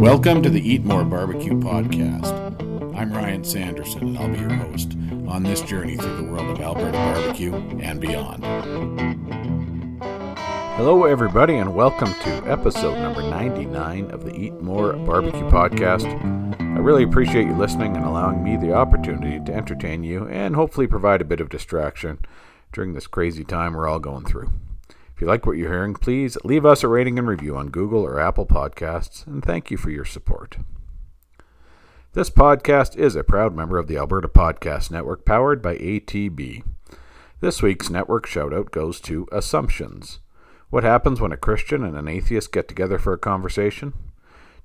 Welcome to the Eat More Barbecue Podcast. I'm Ryan Sanderson, and I'll be your host on this journey through the world of Alberta barbecue and beyond. Hello, everybody, and welcome to episode number 99 of the Eat More Barbecue Podcast. I really appreciate you listening and allowing me the opportunity to entertain you and hopefully provide a bit of distraction during this crazy time we're all going through. If you like what you're hearing, please leave us a rating and review on Google or Apple Podcasts, and thank you for your support. This podcast is a proud member of the Alberta Podcast Network, powered by ATB. This week's network shout-out goes to Assumptions. What happens when a Christian and an atheist get together for a conversation?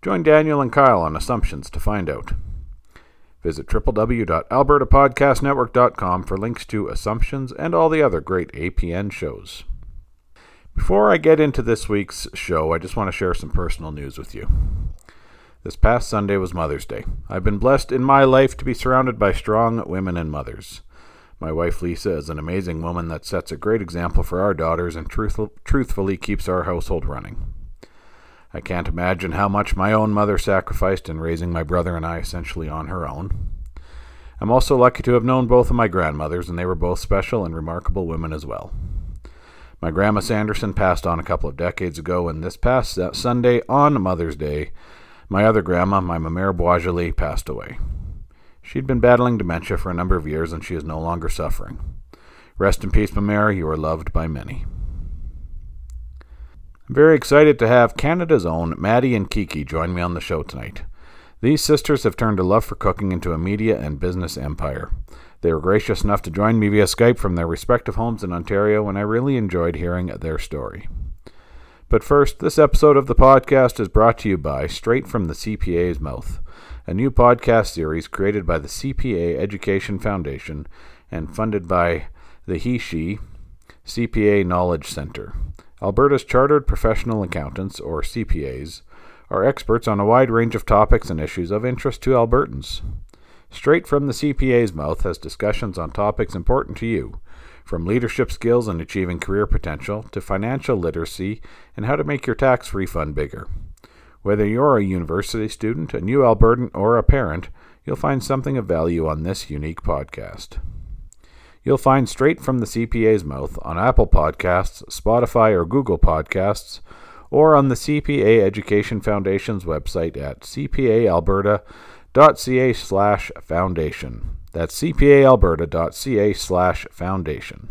Join Daniel and Kyle on Assumptions to find out. Visit www.albertapodcastnetwork.com for links to Assumptions and all the other great APN shows. Before I get into this week's show, I just want to share some personal news with you. This past Sunday was Mother's Day. I've been blessed in my life to be surrounded by strong women and mothers. My wife Lisa is an amazing woman that sets a great example for our daughters and truthfully keeps our household running. I can't imagine how much my own mother sacrificed in raising my brother and I essentially on her own. I'm also lucky to have known both of my grandmothers, and they were both special and remarkable women as well. My Grandma Sanderson passed on a couple of decades ago, and this past Sunday on Mother's Day, my other grandma, my Mamère Boisjoli, passed away. She'd been battling dementia for a number of years, and she is no longer suffering. Rest in peace, Mamère. You are loved by many. I'm very excited to have Canada's own Maddie and Kiki join me on the show tonight. These sisters have turned a love for cooking into a media and business empire. They were gracious enough to join me via Skype from their respective homes in Ontario, and I really enjoyed hearing their story. But first, this episode of the podcast is brought to you by Straight from the CPA's Mouth, a new podcast series created by the CPA Education Foundation and funded by the Hesje CPA Knowledge Centre. Alberta's Chartered Professional Accountants, or CPAs, are experts on a wide range of topics and issues of interest to Albertans. Straight from the CPA's Mouth has discussions on topics important to you, from leadership skills and achieving career potential to financial literacy and how to make your tax refund bigger. Whether you're a university student, a new Albertan, or a parent, you'll find something of value on this unique podcast. You'll find Straight from the CPA's Mouth on Apple Podcasts, Spotify, or Google Podcasts, or on the CPA Education Foundation's website at cpaalberta.ca/foundation. That's cpaalberta.ca/foundation.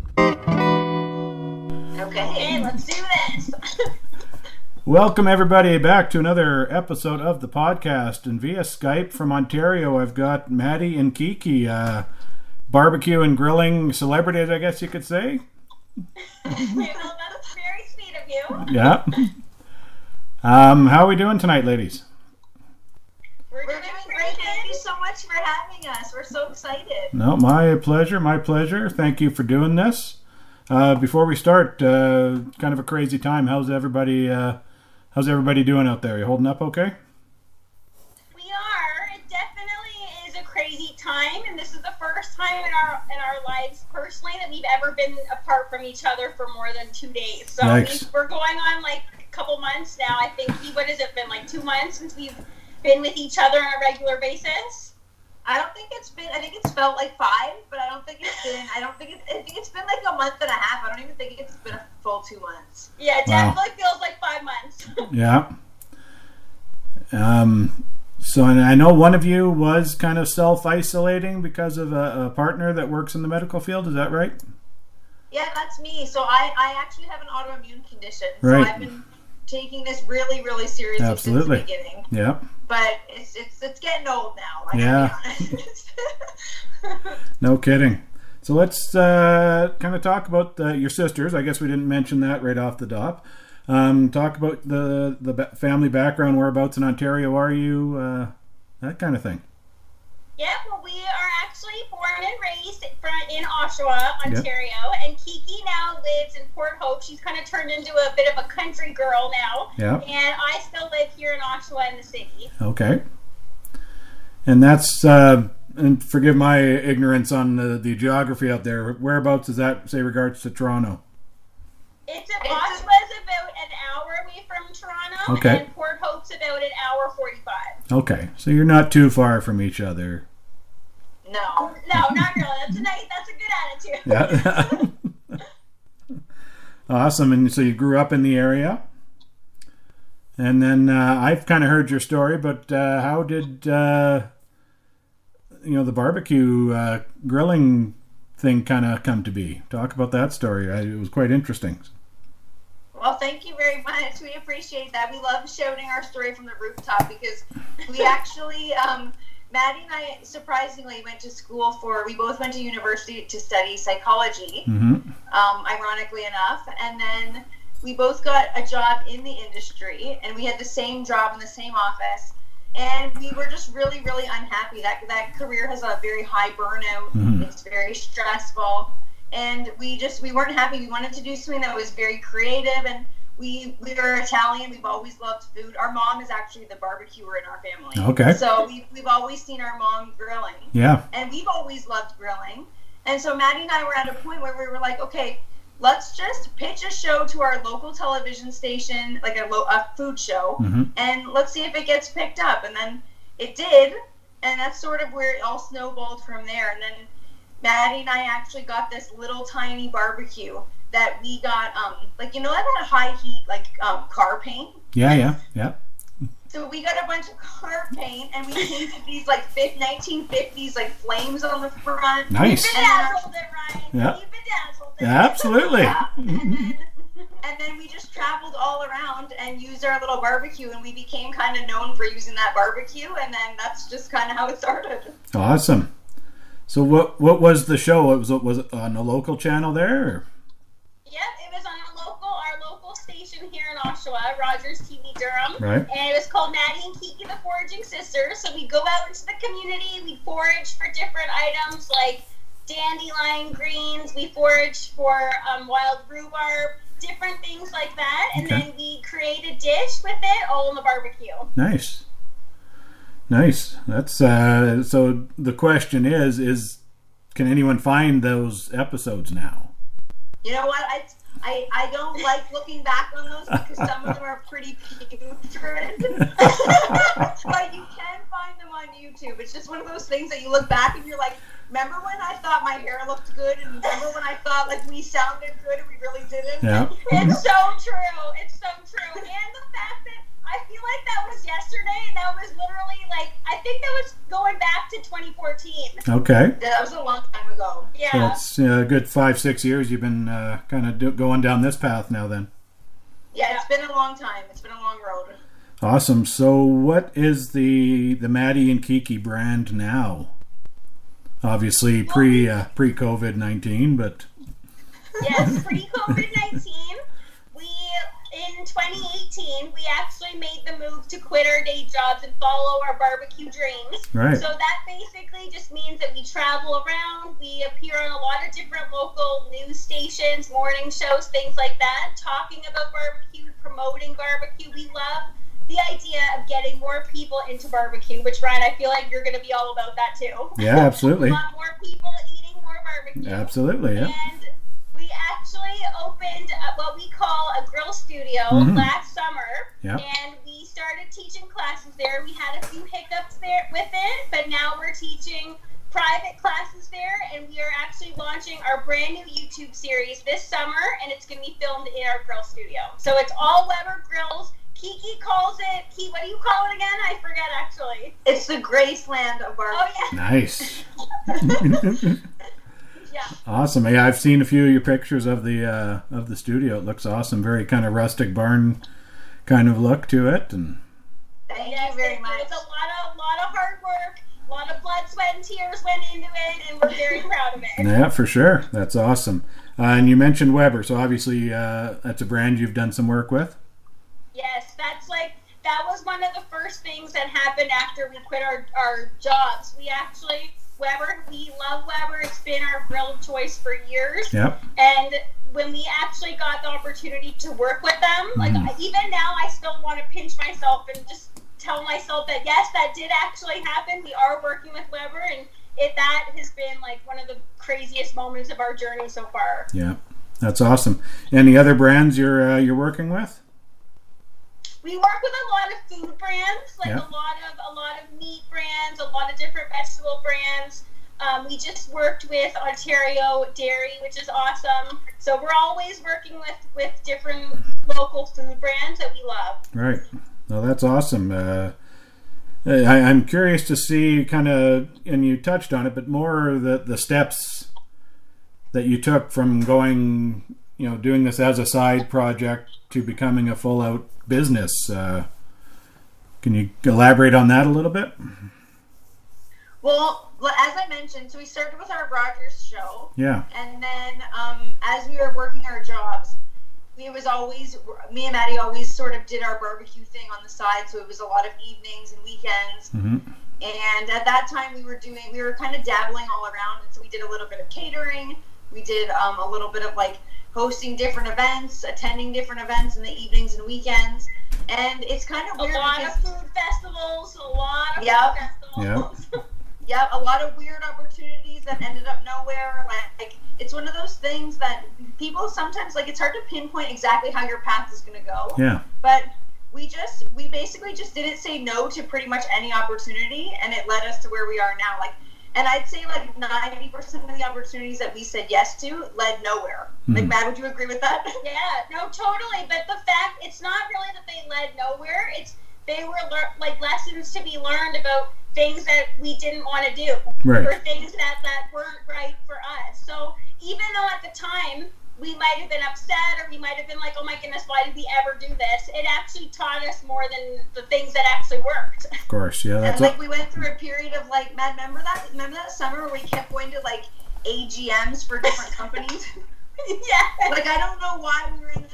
Okay, let's do this. Welcome, everybody, back to another episode of the podcast. And via Skype from Ontario, I've got Maddie and Kiki, barbecue and grilling celebrities, I guess you could say. Well, that's very sweet of you. Yeah. How are we doing tonight, ladies? We're doing great. Thank you so much for having us. We're so excited. No, my pleasure. Thank you for doing this. Before we start, kind of a crazy time. How's everybody doing out there? You holding up okay? We are. It definitely is a crazy time, and this is the first time in our lives personally that we've ever been apart from each other for more than 2 days. So we're going on like a couple months now. I think what has it been, like 2 months since we've been with each other on a regular basis? I think it's felt like 5, but I think it's been like a month and a half. I don't even think it's been a full 2 months. Yeah, it definitely feels like 5 months. Yeah. So I know one of you was kind of self-isolating because of a partner that works in the medical field. Is that right? Yeah, that's me. So I actually have an autoimmune condition. Right. So I've been taking this really, really seriously since the beginning. Yeah. But it's getting old now. I gotta be honest. No kidding. So let's kind of talk about your sisters. I guess we didn't mention that right off the top. Talk about the family background. Whereabouts in Ontario are you? That kind of thing. Yeah, well, we are actually born and raised in Oshawa, Ontario, and Kiki now lives in Port Hope. She's kind of turned into a bit of a country girl now, and I still live here in Oshawa in the city. Okay. And that's, and forgive my ignorance on the geography out there, whereabouts is that, say, regards to Toronto? Oshawa's about an hour away from Toronto, and Port Hope's about an hour 45. Okay, so you're not too far from each other. No, not really. That's a good attitude. Yeah. Awesome. And so you grew up in the area, and then I've kind of heard your story, but how did the barbecue grilling thing kind of come to be? Talk about that story. It was quite interesting. Well, thank you very much. We appreciate that. We love shouting our story from the rooftop, because we actually, Maddie and I surprisingly went to school we both went to university to study psychology, ironically enough. And then we both got a job in the industry, and we had the same job in the same office. And we were just really, really unhappy. That career has a very high burnout. Mm-hmm. It's very stressful. And we weren't happy. We wanted to do something that was very creative, and we were Italian. We've always loved food. Our mom is actually the barbecuer in our family. Okay. So we've always seen our mom grilling. Yeah. And we've always loved grilling. And so Maddie and I were at a point where we were like, okay, let's just pitch a show to our local television station, like a food show, and let's see if it gets picked up. And then it did, and that's sort of where it all snowballed from there. And then Maddie and I actually got this little tiny barbecue that we got, that high heat, car paint? Yeah. So we got a bunch of car paint, and we painted these, 1950s, flames on the front. Nice. You bedazzled it, Ryan. Yeah. You bedazzled it. Absolutely. Yeah. And then we just traveled all around and used our little barbecue, and we became kind of known for using that barbecue, and then that's just kind of how it started. Awesome. So what was the show? Was it on a local channel there? Or? Yep, it was on our local station here in Oshawa, Rogers TV Durham. Right. And it was called Maddie and Kiki the Foraging Sisters. So we go out into the community, we forage for different items like dandelion greens, we forage for wild rhubarb, different things like that. And okay. Then we create a dish with it all on the barbecue. Nice. Nice. That's so the question is can anyone find those episodes now? You know what? I don't like looking back on those because some of them are pretty putrid. But you can find them on YouTube. It's just one of those things that you look back and you're like, remember when I thought my hair looked good, and remember when I thought we sounded good and we really didn't? Yeah. It's so true. It's so true. And the fact that I feel like that was yesterday, and that was literally I think that was going back to 2014. Okay. That was a long time ago. Yeah. So it's a good 5-6 years you've been kind of going down this path now then. Yeah, it's been a long time. It's been a long road. Awesome. So what is the Maddie and Kiki brand now? Obviously pre COVID-19, but... Yes, pre-COVID-19. In 2018, we actually made the move to quit our day jobs and follow our barbecue dreams. Right. So that basically just means that we travel around, we appear on a lot of different local news stations, morning shows, things like that, talking about barbecue, promoting barbecue. We love the idea of getting more people into barbecue, which, Ryan, I feel like you're going to be all about that too. Yeah, absolutely. We want more people eating more barbecue. Absolutely, yeah. And we actually opened what we call a grill studio last summer, and we started teaching classes there. We had a few hiccups there with it, but now we're teaching private classes there, and we are actually launching our brand new YouTube series this summer, and it's going to be filmed in our grill studio. So it's all Weber grills. Kiki calls it, what do you call it again? I forget, actually. It's the Graceland of barbecue. Oh, yeah. Nice. Yeah. Awesome. Yeah, I've seen a few of your pictures of the studio. It looks awesome. Very kind of rustic barn kind of look to it. And thank you very much. It's a lot of hard work. A lot of blood, sweat, and tears went into it, and we're very proud of it. Yeah, for sure. That's awesome. And you mentioned Weber, so obviously that's a brand you've done some work with. Yes, that was one of the first things that happened after we quit our jobs. We love Weber. It's been our grill of choice for years. Yep. And when we actually got the opportunity to work with them, even now I still want to pinch myself and just tell myself that, yes, that did actually happen. We are working with Weber, and that has been one of the craziest moments of our journey so far. Yeah, that's awesome. Any other brands you're working with? We work with a lot of food brands, a lot of vegetable brands. We just worked with Ontario Dairy, which is awesome. So we're always working with different local food brands that we love. Right. Well, that's awesome. I'm curious to see kind of, and you touched on it, but more the steps that you took from going, you know, doing this as a side project to becoming a full-out business. Can you elaborate on that a little bit? Well, as I mentioned, so we started with our Rogers show. Yeah. And then as we were working our jobs, it was always, me and Maddie always sort of did our barbecue thing on the side. So it was a lot of evenings and weekends. Mm-hmm. And at that time we were kind of dabbling all around. And so we did a little bit of catering. We did a little bit of like hosting different events, attending different events in the evenings and weekends. And it's kind of weird. A lot of food festivals. Yep. Food festivals. Yep. Yeah, a lot of weird opportunities that ended up nowhere. Like it's one of those things that people sometimes, like, it's hard to pinpoint exactly how your path is going to go. Yeah. But we basically just didn't say no to pretty much any opportunity, and it led us to where we are now. Like, and I'd say like 90% of the opportunities that we said yes to led nowhere. Mm. Like, Matt, would you agree with that? Yeah, no, totally. But the fact, it's not really that they led nowhere. It's they were like lessons to be learned about things that we didn't want to do, right, or things that weren't right for us. So even though at the time we might have been upset, or we might have been like, oh my goodness, why did we ever do this? It actually taught us more than the things that actually worked. Of course, yeah. That's we went through a period of like, Matt, remember that summer where we kept going to like AGMs for different companies? Yeah. Like, I don't know why we were in this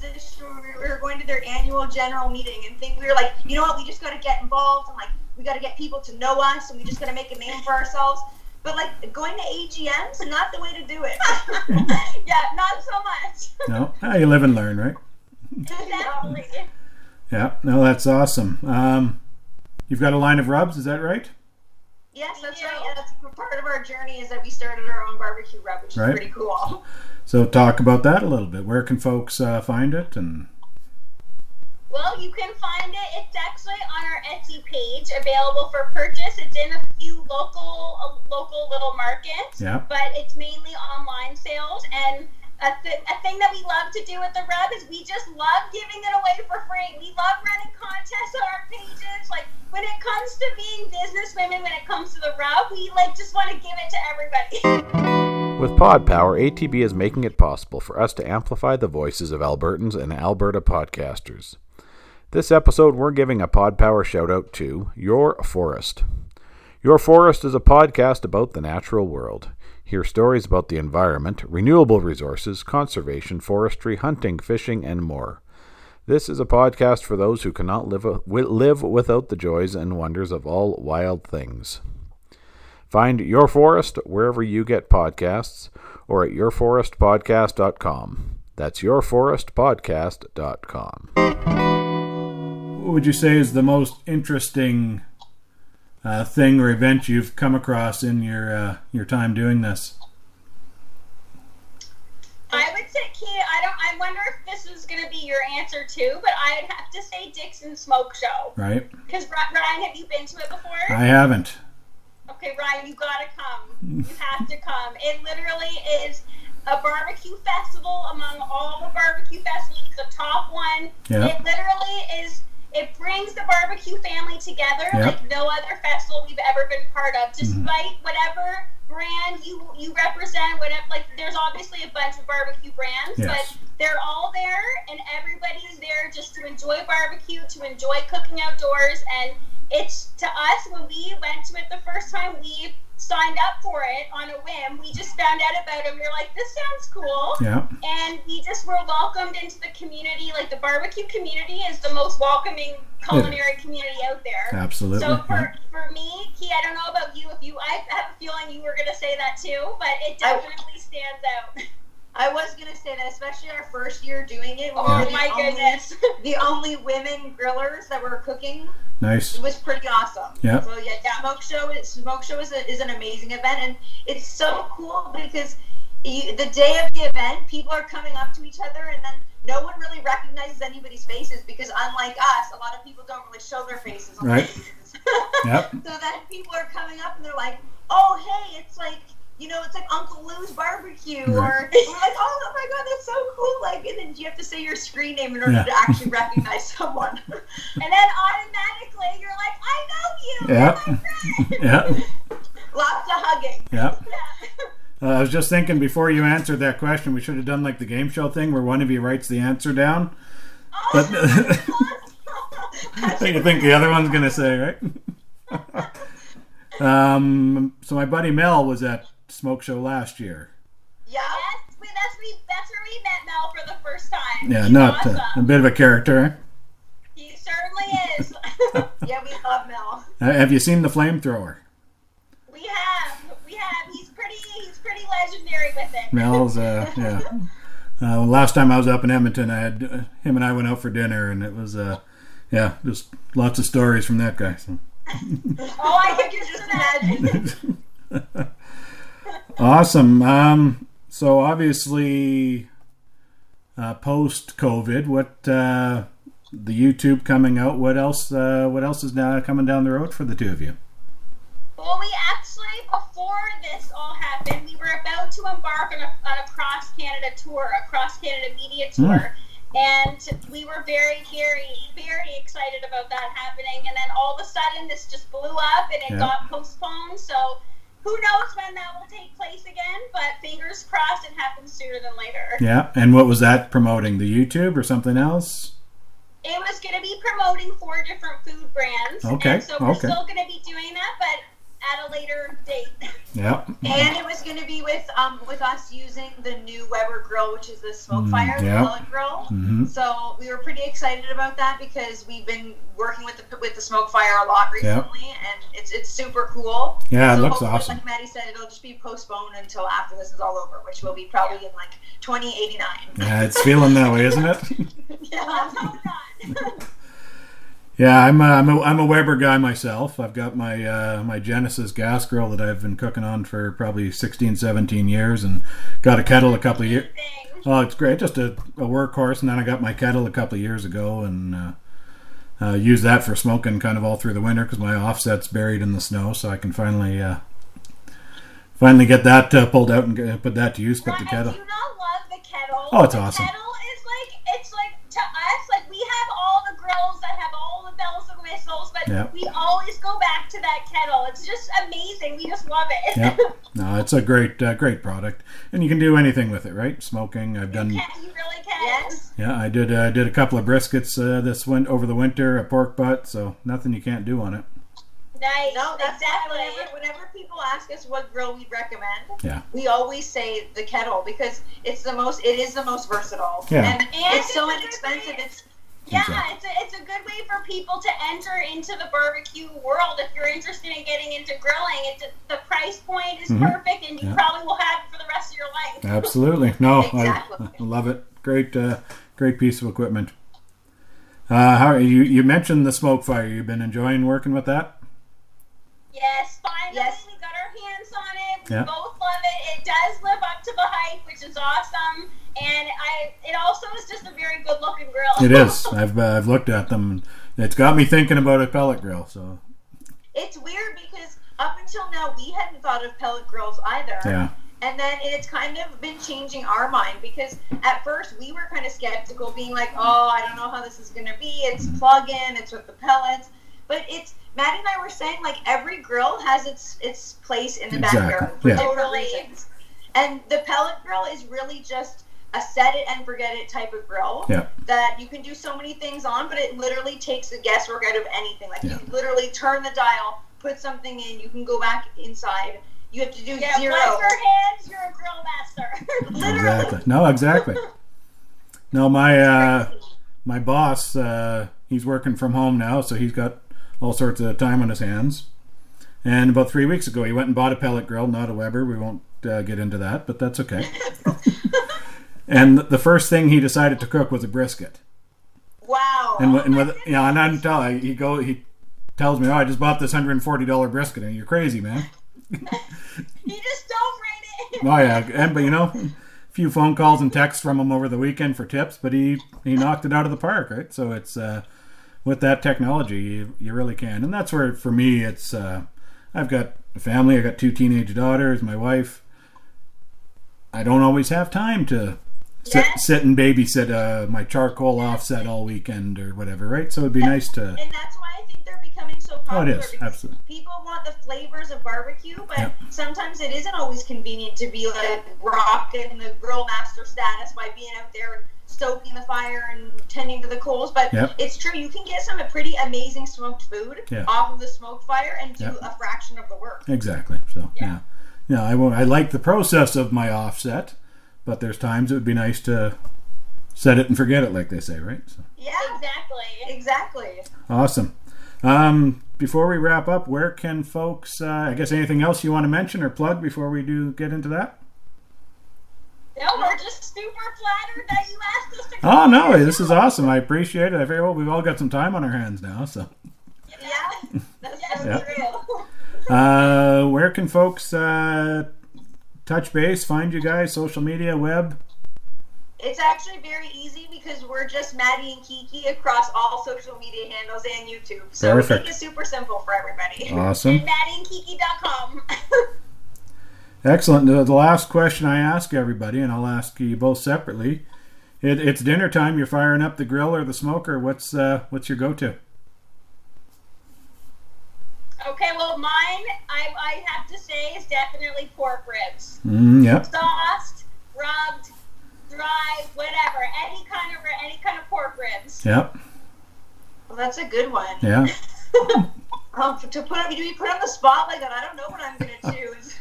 position. We were going to their annual general meeting and we were like, you know what, we just got to get involved. And like, we got to get people to know us, and we just got to make a name for ourselves. But like, going to AGMs is not the way to do it. Yeah, not so much. No, you live and learn, right? Exactly. Yeah, no, that's awesome. You've got a line of rubs, is that right? Yes, that's right. Yeah, that's part of our journey, is that we started our own barbecue rub, which is pretty cool. So talk about that a little bit. Where can folks find it? And well, you can find it. It's actually on our Etsy page, available for purchase. It's in a few local little markets, yeah, but it's mainly online sales. And a thing that we love to do with the rub is we just love giving it away for free. We love running contests on our pages. Like, when it comes to being businesswomen, when it comes to the rub, we like just want to give it to everybody. With Pod Power, ATB is making it possible for us to amplify the voices of Albertans and Alberta podcasters. This episode, we're giving a Pod Power shout-out to YourForest. YourForest is a podcast about the natural world. Hear stories about the environment, renewable resources, conservation, forestry, hunting, fishing, and more. This is a podcast for those who cannot live without the joys and wonders of all wild things. Find YourForest wherever you get podcasts, or at yourforestpodcast.com. That's yourforestpodcast.com. What would you say is the most interesting thing or event you've come across in your time doing this? I would say, Key, I wonder if this is going to be your answer too, but I would have to say Dixon Smoke Show. Right. Because, Ryan, have you been to it before? I haven't. Okay, Ryan, you got to come. You have to come. It literally is a barbecue festival among all the barbecue festivals. It's the top one. Yeah. It literally is... It brings the barbecue family together, yep, like no other festival we've ever been part of. Despite whatever brand you represent, whatever, like, there's obviously a bunch of barbecue brands, yes, but they're all there, and everybody's there just to enjoy barbecue, to enjoy cooking outdoors. And it's, to us, when we went to it the first time, we signed up for it on a whim. We just found out about it, and we were like, this sounds cool. Yeah. And we just were welcomed into the community. Like, the barbecue community is the most welcoming culinary community out there. Absolutely. So for me, Key, I don't know about you, I have a feeling you were going to say that too, but it definitely stands out. I was going to say that, especially our first year doing it. Oh, my goodness. The only women grillers that were cooking. Nice. It was pretty awesome. Yeah. So yeah, Smoke Show is an amazing event, and it's so cool because the day of the event, people are coming up to each other, and then no one really recognizes anybody's faces because, unlike us, a lot of people don't really show their faces. Right. Yep. So then people are coming up and they're like, oh, hey, it's like, you know, it's like Uncle Lou's barbecue, right. Or we're like, oh my God, that's so cool. Like, and then you have to say your screen name in order to actually recognize someone. And then automatically you're like, I know you. Yep. You're my friend. Yep. Lots of hugging. Yep. Yeah. I was just thinking before you answered that question, we should have done like the game show thing where one of you writes the answer down. Oh, but I think the other one's going to say, right? So my buddy Mel was at Smoke Show last year. Yeah, that's where we met Mel for the first time. Yeah, a bit of a character, right? He certainly is. Yeah, we love Mel. Have you seen the flamethrower? We have. He's pretty legendary with it. Mel's, yeah. Last time I was up in Edmonton, I had him and I went out for dinner, and it was, yeah, just lots of stories from that guy. So. Oh, I think you just imagine. Awesome. So obviously, post-COVID, what the YouTube coming out? What else is now coming down the road for the two of you? Well, we actually, before this all happened, we were about to embark on a cross-Canada media tour. And we were very, very, very excited about that happening. And then all of a sudden, this just blew up and it got postponed. So who knows when that will take place again, but fingers crossed it happens sooner than later. Yeah. And what was that promoting? The YouTube or something else? It was going to be promoting 4 different food brands. Okay. And so we're still going to be doing that, but at a later date. Yep. And it was going to be with us using the new Weber grill, which is the Smoke Fire pellet grill. Mm-hmm. So we were pretty excited about that because we've been working with the Smoke Fire a lot recently, and it's super cool. Yeah, so it looks awesome. Like Maddie said, it'll just be postponed until after this is all over, which will be probably in like 2089. Yeah, it's feeling that way, isn't it? Yeah, that's how it's done. Yeah, I'm a Weber guy myself. I've got my my Genesis gas grill that I've been cooking on for probably 16, 17 years, and got a kettle a couple of years. Oh, it's great, just a workhorse. And then I got my kettle a couple of years ago, and used that for smoking kind of all through the winter because my offset's buried in the snow, so I can finally get that pulled out and put that to use. But the kettle. I do not love the kettle. Oh, it's awesome. The kettle is like to us, like we have all the grills that have all the bells and whistles, but we always go back to that kettle. It's just amazing. We just love it. Yep. No, it's a great product, and you can do anything with it, right? Smoking, I've done. You really can. Yes. Yeah, I did a couple of briskets this went over the winter, a pork butt, so nothing you can't do on it. Nice. No, that's exactly. Whenever people ask us what grill we recommend, we always say the kettle because it is the most versatile. Yeah. And it's so inexpensive. It's a good way for people to enter into the barbecue world. If you're interested in getting into grilling, the price point is perfect, and you probably will have it for the rest of your life. Absolutely. No, exactly. I love it. Great, great piece of equipment. You mentioned the Smoke Fire. You've been enjoying working with that? Yes, finally, we got our hands on it. We both love it. It does live up to the hype, which is awesome. And it also is just a very good-looking grill. It is. I've looked at them. It's got me thinking about a pellet grill. So it's weird because up until now, we hadn't thought of pellet grills either. Yeah. And then it's kind of been changing our mind because at first we were kind of skeptical, being like, oh, I don't know how this is going to be. It's plug-in. It's with the pellets. But it's... Maddie and I were saying, like, every grill has its place in the backyard for different reasons. And the pellet grill is really just a set-it-and-forget-it type of grill that you can do so many things on, but it literally takes the guesswork out of anything. Like, you can literally turn the dial, put something in, you can go back inside. You have to do zero. Yeah, wash your hands, you're a grill master. Literally. Exactly. No, exactly. No, my boss, he's working from home now, so he's got... all sorts of time on his hands. And about 3 weeks ago, he went and bought a pellet grill, not a Weber. We won't get into that, but that's okay. And the first thing he decided to cook was a brisket. Wow. And I can tell, he tells me, oh, I just bought this $140 brisket. And you're crazy, man. You just don't rate it. Oh, yeah. But, a few phone calls and texts from him over the weekend for tips, but he knocked it out of the park, right? So it's... with that technology, you really can. And that's where, for me, it's I've got a family, I've got two teenage daughters, my wife. I don't always have time to sit and babysit my charcoal offset all weekend or whatever, right? So it'd be nice to... And that's why I think they're becoming so popular. Oh, it is, absolutely. People want the flavors of barbecue, but sometimes it isn't always convenient to be like rocking the grill master status by being out there and stoking the fire and tending to the coals. But it's true, you can get some pretty amazing smoked food off of the smoke fire and do a fraction of the work. Exactly. So yeah, I like the process of my offset, but there's times it would be nice to set it and forget it, like they say, right? So. Yeah, exactly. Awesome. Before we wrap up, where can folks? I guess anything else you want to mention or plug before we get into that? No, we're just super flattered that you asked us to come. Oh no, this is awesome. I appreciate it. I figure, well, we've all got some time on our hands now, so. Yeah, that's true. Where can folks touch base, find you guys, social media, web? It's actually very easy because we're just Maddie and Kiki across all social media handles and YouTube. So we think it's super simple for everybody. Awesome. And MaddieandKiki.com. Excellent. The last question I ask everybody, and I'll ask you both separately. It's dinner time. You're firing up the grill or the smoker. What's your go-to? Okay, well, mine, I have to say, is definitely pork ribs. Sauced, rubbed, dry, whatever. Any kind of pork ribs. Yep. Well, that's a good one. Yeah. Do you put on the spot like that? I don't know what I'm going to choose.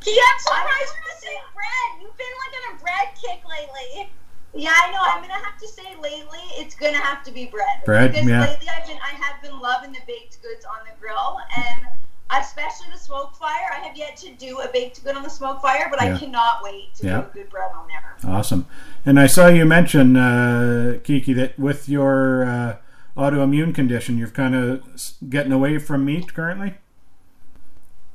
Key, I'm surprised you're going to say bread. You've been like on a bread kick lately. Yeah, I know. I'm gonna have to say lately, it's gonna have to be bread. Because lately I have been loving the baked goods on the grill, and especially the smoke fire. I have yet to do a baked good on the smoke fire, but I cannot wait to do good bread on there. Awesome. And I saw you mention, Kiki, that with your autoimmune condition, you're kind of getting away from meat currently.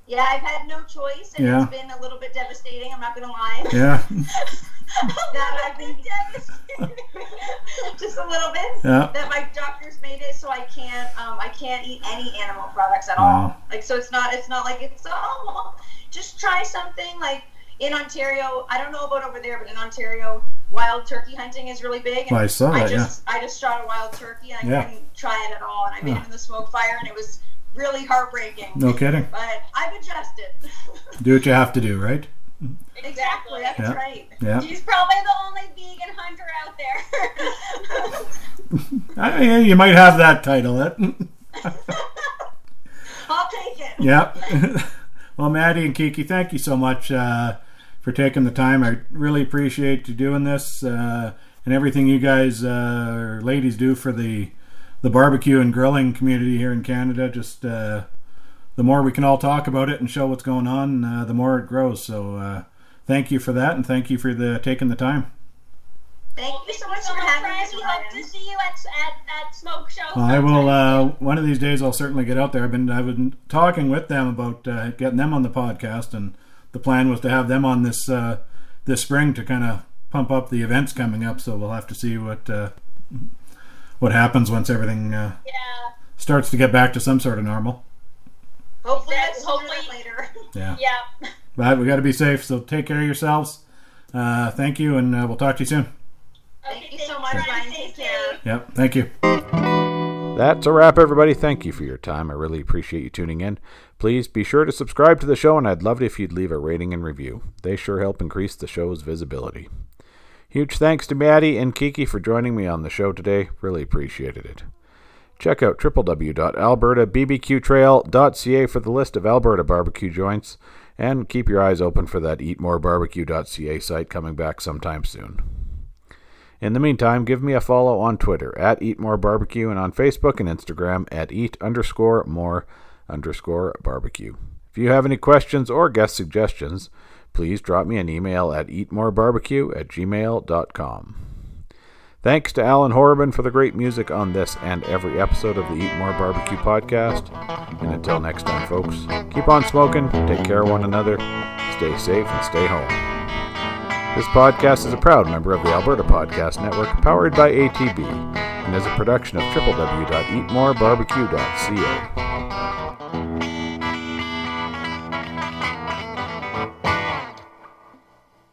Yeah, I've had no choice, and it's been a little bit devastating. I'm not gonna lie. Yeah. That I've been devastated just a little bit. Yeah. That my doctor's made it so I can't eat any animal products at all. Like, so it's not like it's well, just try something like in Ontario. I don't know about over there, but in Ontario, wild turkey hunting is really big. And well, I saw that. I just shot a wild turkey and I couldn't try it at all, and I made it in the smoke fire, and it was really heartbreaking. No kidding. But I've adjusted. Do what you have to do, right? Exactly, that's right. Yeah. She's probably the only vegan hunter out there. You might have that title. I'll take it. Yeah. Well, Maddie and Kiki, thank you so much for taking the time. I really appreciate you doing this and everything you guys or ladies do for the barbecue and grilling community here in Canada. Just the more we can all talk about it and show what's going on, the more it grows. So thank you for that, and thank you for taking the time. Thank you so much for having us. We hope to see you at Smoke Show. Well, I will. One of these days, I'll certainly get out there. I've been talking with them about getting them on the podcast, and the plan was to have them on this spring to kind of pump up the events coming up. So we'll have to see what happens once everything starts to get back to some sort of normal. Hopefully later. Yeah. But we got to be safe, so take care of yourselves. Thank you, and we'll talk to you soon. Okay, thank you so much, Ryan. Take care. Yep, thank you. That's a wrap, everybody. Thank you for your time. I really appreciate you tuning in. Please be sure to subscribe to the show, and I'd love it if you'd leave a rating and review. They sure help increase the show's visibility. Huge thanks to Maddie and Kiki for joining me on the show today. Really appreciated it. Check out www.albertabbqtrail.ca for the list of Alberta barbecue joints, and keep your eyes open for that eatmorebarbecue.ca site coming back sometime soon. In the meantime, give me a follow on Twitter at eatmorebarbecue and on Facebook and Instagram at eat_more_barbecue. If you have any questions or guest suggestions, please drop me an email at eatmorebarbecue@gmail.com. Thanks to Alan Horriban for the great music on this and every episode of the Eat More Barbecue podcast. And until next time, folks, keep on smoking, take care of one another, stay safe, and stay home. This podcast is a proud member of the Alberta Podcast Network, powered by ATB. and is a production of www.eatmorebarbecue.ca.